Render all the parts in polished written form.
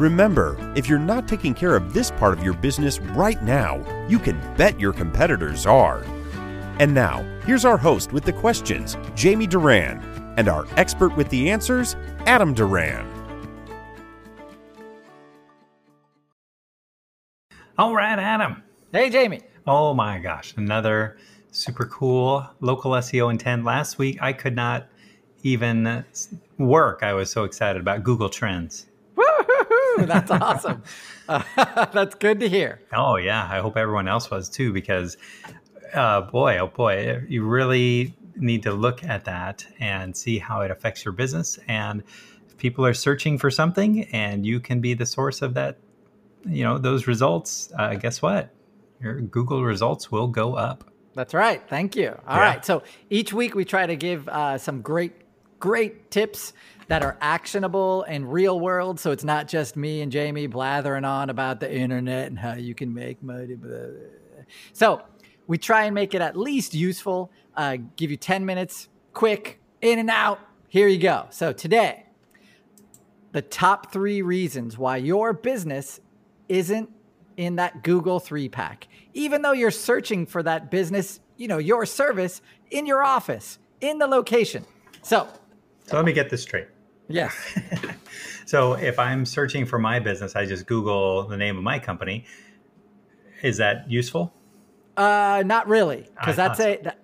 Remember, if you're not taking care of this part of your business right now, you can bet your competitors are. And now, here's our host with the questions, Jamie Duran, and our expert with the answers, Adam Duran. All right, Adam. Hey, Jamie. Oh my gosh, another super cool local SEO in 10. Last week, I could not even work. I was so excited about Google Trends. That's awesome. That's good to hear. Oh, yeah. I hope everyone else was, too, because, boy, you really need to look at that and see how it affects your business. And if people are searching for something and you can be the source of that, you know, those results, guess what? Your Google results will go up. That's right. Thank you. All right. So each week we try to give some great tips that are actionable and real world. So it's not just me and Jamie blathering on about the internet and how you can make money. So we try and make it at least useful, give you 10 minutes, quick, in and out. Here you go. So today, the top 3 reasons why your business isn't in that Google 3-pack. Even though you're searching for that business, you know, your service in your office, in the location. So let me get this straight. Yes. So if I'm searching for my business, I just Google the name of my company. Is that useful? Not really, because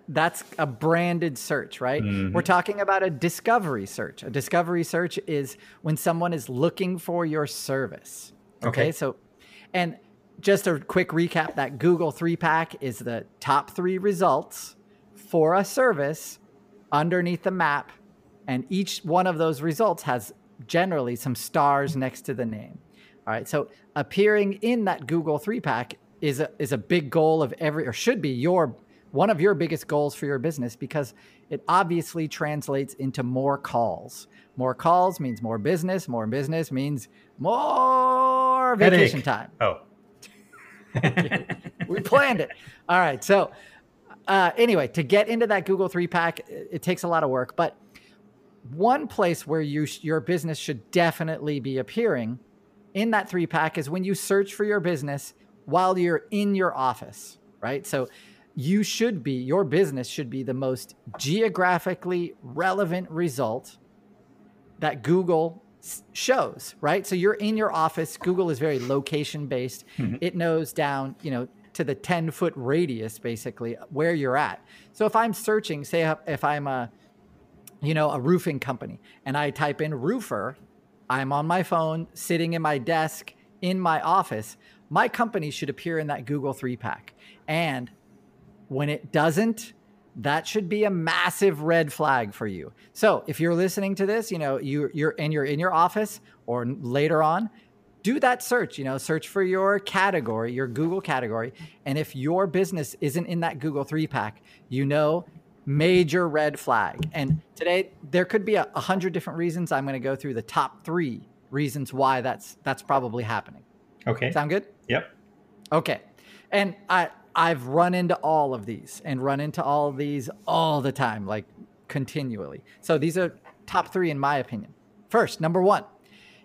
that's a branded search, right? Mm-hmm. We're talking about a discovery search. A discovery search is when someone is looking for your service. Okay. So, and just a quick recap, that Google 3-pack is the top 3 results for a service underneath the map. And each one of those results has generally some stars next to the name. All right. So appearing in that Google 3-pack is a big goal of every, or should be one of your biggest goals for your business, because it obviously translates into more calls. More calls means more business. More business means more vacation time. Oh, we planned it. All right. So anyway, to get into that Google 3-pack, it takes a lot of work, but one place where your business should definitely be appearing in that 3-pack is when you search for your business while you're in your office, right? So your business should be the most geographically relevant result that Google shows, right? So you're in your office. Google is very location-based. Mm-hmm. It knows down, you know, to the 10-foot radius, basically, where you're at. So if I'm searching, say if I'm a roofing company, and I type in roofer, I'm on my phone, sitting in my desk, in my office, my company should appear in that Google 3-pack. And when it doesn't, that should be a massive red flag for you. So if you're listening to this, you know, you're in your office or later on, do that search, you know, search for your category, your Google category. And if your business isn't in that Google 3-pack, you know, major red flag. And today there could be 100 different reasons. I'm going to go through the top 3 reasons why that's probably happening. Okay. Sound good? Yep. Okay. And I've run into all of these all the time, like continually. So these are top 3 in my opinion. First, number 1,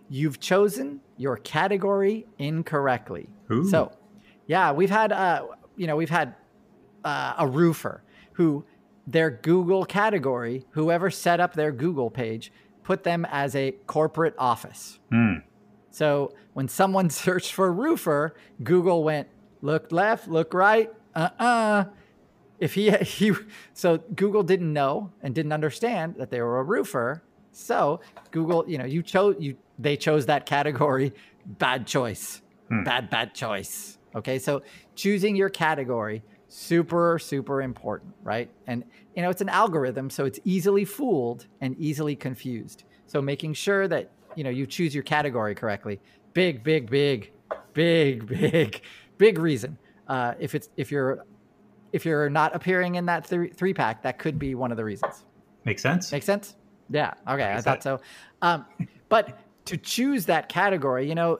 you've chosen your category incorrectly. Ooh. So yeah, we've had a roofer who, their Google category, whoever set up their Google page, put them as a corporate office. Mm. So when someone searched for roofer, Google went, look left, look right. So Google didn't know and didn't understand that they were a roofer. So Google, you know, they chose that category. Bad choice. Mm. Bad choice. Okay. So choosing your category, super, super important, right? And, you know, it's an algorithm, so it's easily fooled and easily confused. So making sure that, you know, you choose your category correctly. Big reason. If your if you're not appearing in that three pack, that could be one of the reasons. Makes sense. Makes sense. Yeah. Okay. I thought so. But to choose that category, you know,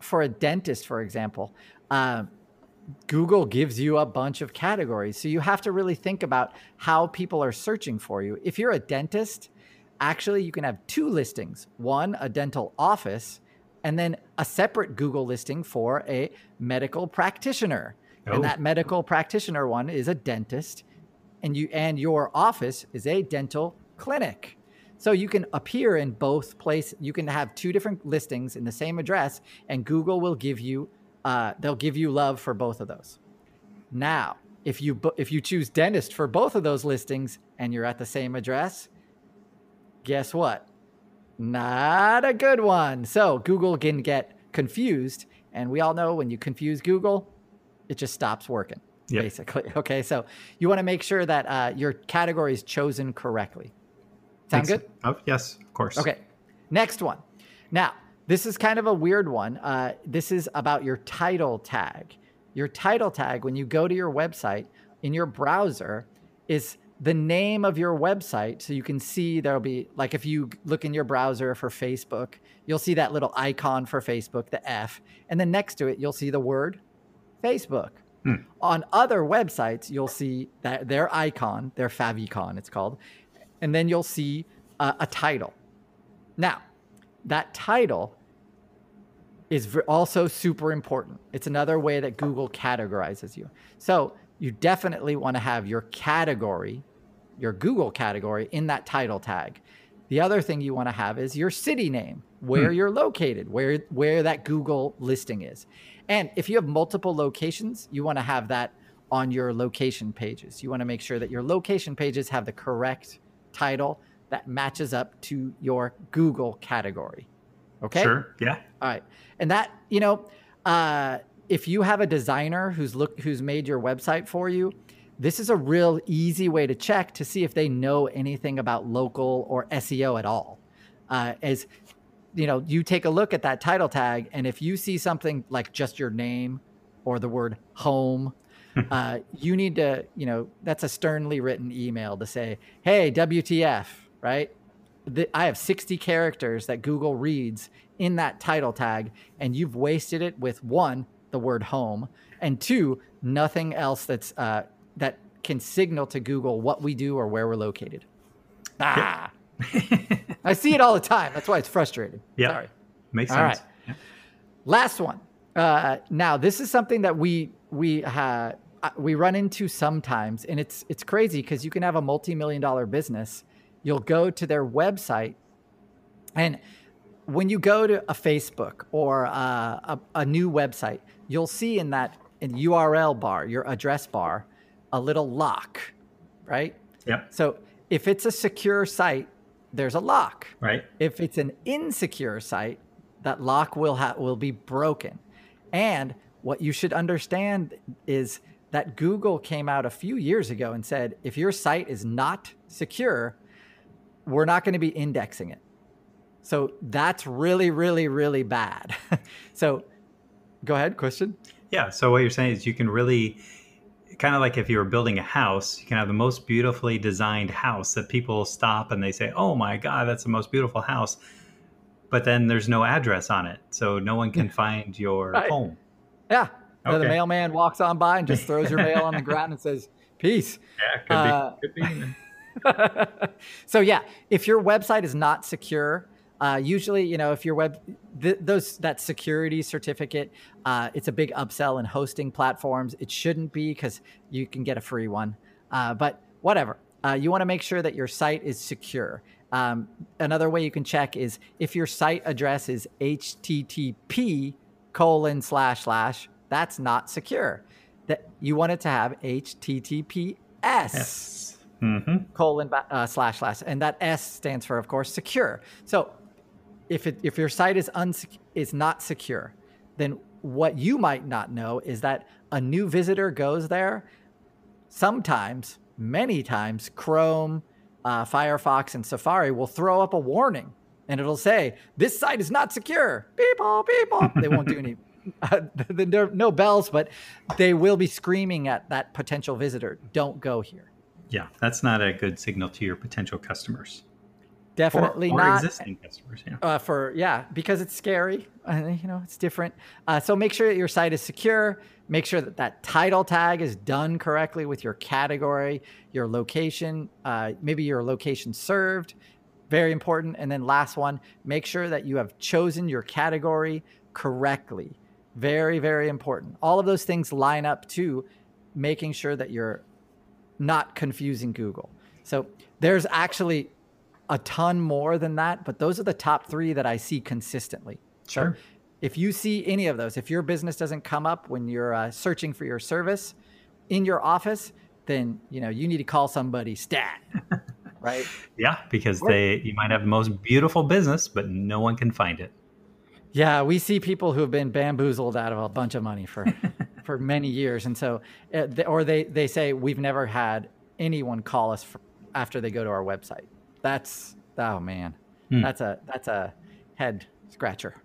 for a dentist, for example, Google gives you a bunch of categories. So you have to really think about how people are searching for you. If you're a dentist, actually, you can have two listings. One, a dental office, and then a separate Google listing for a medical practitioner. Oh. And that medical practitioner one is a dentist, and your office is a dental clinic. So you can appear in both places. You can have two different listings in the same address, and Google will give you they'll give you love for both of those. Now, if you choose dentist for both of those listings and you're at the same address, guess what? Not a good one. So Google can get confused, and we all know when you confuse Google, it just stops working, yep. Basically. Okay, so you want to make sure that your category is chosen correctly. Sound good? Oh, yes, of course. Okay, next one. Now, this is kind of a weird one. This is about your title tag. Your title tag, when you go to your website in your browser, is the name of your website. So you can see there'll be, like if you look in your browser for Facebook, you'll see that little icon for Facebook, the F. And then next to it, you'll see the word Facebook. Hmm. On other websites, you'll see that their icon, their favicon, it's called. And then you'll see a title. Now, that title is also super important. It's another way that Google categorizes you. So you definitely want to have your category, your Google category, in that title tag. The other thing you want to have is your city name, where you're located, where that Google listing is. And if you have multiple locations, you want to have that on your location pages. You want to make sure that your location pages have the correct title that matches up to your Google category. Okay? Sure, yeah. All right. And that, you know, if you have a designer who's made your website for you, this is a real easy way to check to see if they know anything about local or SEO at all. As you know, you take a look at that title tag, and if you see something like just your name or the word home, you need to, you know, that's a sternly written email to say, hey, WTF, right? I have 60 characters that Google reads in that title tag, and you've wasted it with one, the word home, and two, nothing else that's that can signal to Google what we do or where we're located. Ah, yep. I see it all the time. That's why it's frustrating. Yep. Sorry. Makes sense. All right. Yep. Last one. Now, this is something that we run into sometimes, and it's crazy because you can have a multi-million-dollar business. You'll go to their website, and when you go to a Facebook or a new website, you'll see in the URL bar, your address bar, a little lock, right? Yeah. So if it's a secure site, there's a lock. Right. If it's an insecure site, that lock will be broken. And what you should understand is that Google came out a few years ago and said, if your site is not secure, we're not going to be indexing it. So that's really, really, really bad. So go ahead, question. Yeah. So what you're saying is you can really kind of like if you were building a house, you can have the most beautifully designed house that people stop and they say, oh my God, that's the most beautiful house. But then there's no address on it. So no one can find your right. home. Yeah. Okay. The mailman walks on by and just throws your mail on the ground and says, peace. Yeah, could be. So yeah, if your website is not secure, usually, you know, if your that security certificate, it's a big upsell in hosting platforms. It shouldn't be because you can get a free one, but whatever. You want to make sure that your site is secure. Another way you can check is if your site address is http://, that's not secure. That you want it to have HTTPS. Yes. Mm-hmm. ://, and that S stands for, of course, secure. So if your site is not secure, then what you might not know is that a new visitor goes there. Sometimes, many times, Chrome, Firefox, and Safari will throw up a warning, and it'll say, "This site is not secure." People, they won't do any There are no bells, but they will be screaming at that potential visitor, don't go here. Yeah, that's not a good signal to your potential customers. Definitely not. Or existing customers, yeah. Because it's scary, it's different. So make sure that your site is secure. Make sure that that title tag is done correctly with your category, your location, maybe your location served. Very important. And then last one, make sure that you have chosen your category correctly. Very, very important. All of those things line up to making sure that you're not confusing Google. So there's actually a ton more than that, but those are the top three that I see consistently. Sure. So if you see any of those, if your business doesn't come up when you're searching for your service in your office, then you need to call somebody stat. Right? Yeah, because you might have the most beautiful business, but no one can find it. Yeah, we see people who have been bamboozled out of a bunch of money for many years. And so, or they say, we've never had anyone call us after they go to our website. That's, oh man, that's a head scratcher.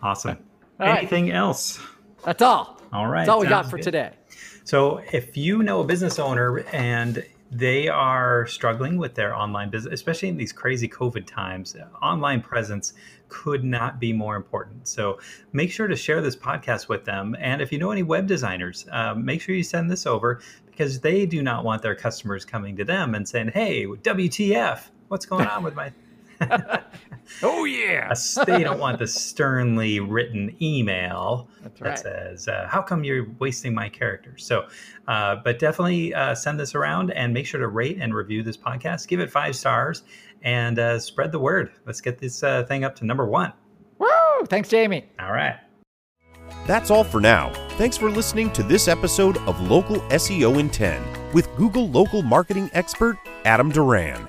Awesome. Anything else? That's all. All right. That's all we got for today. So if you know a business owner and they are struggling with their online business, especially in these crazy COVID times, online presence could not be more important. So make sure to share this podcast with them. And if you know any web designers, make sure you send this over, because they do not want their customers coming to them and saying, hey, WTF, what's going on with my... Oh, yeah. They don't want the sternly written email that says, how come you're wasting my character? So, but definitely send this around and make sure to rate and review this podcast. Give it 5 stars and spread the word. Let's get this thing up to #1. Woo! Thanks, Jamie. All right. That's all for now. Thanks for listening to this episode of Local SEO in 10 with Google local marketing expert Adam Duran.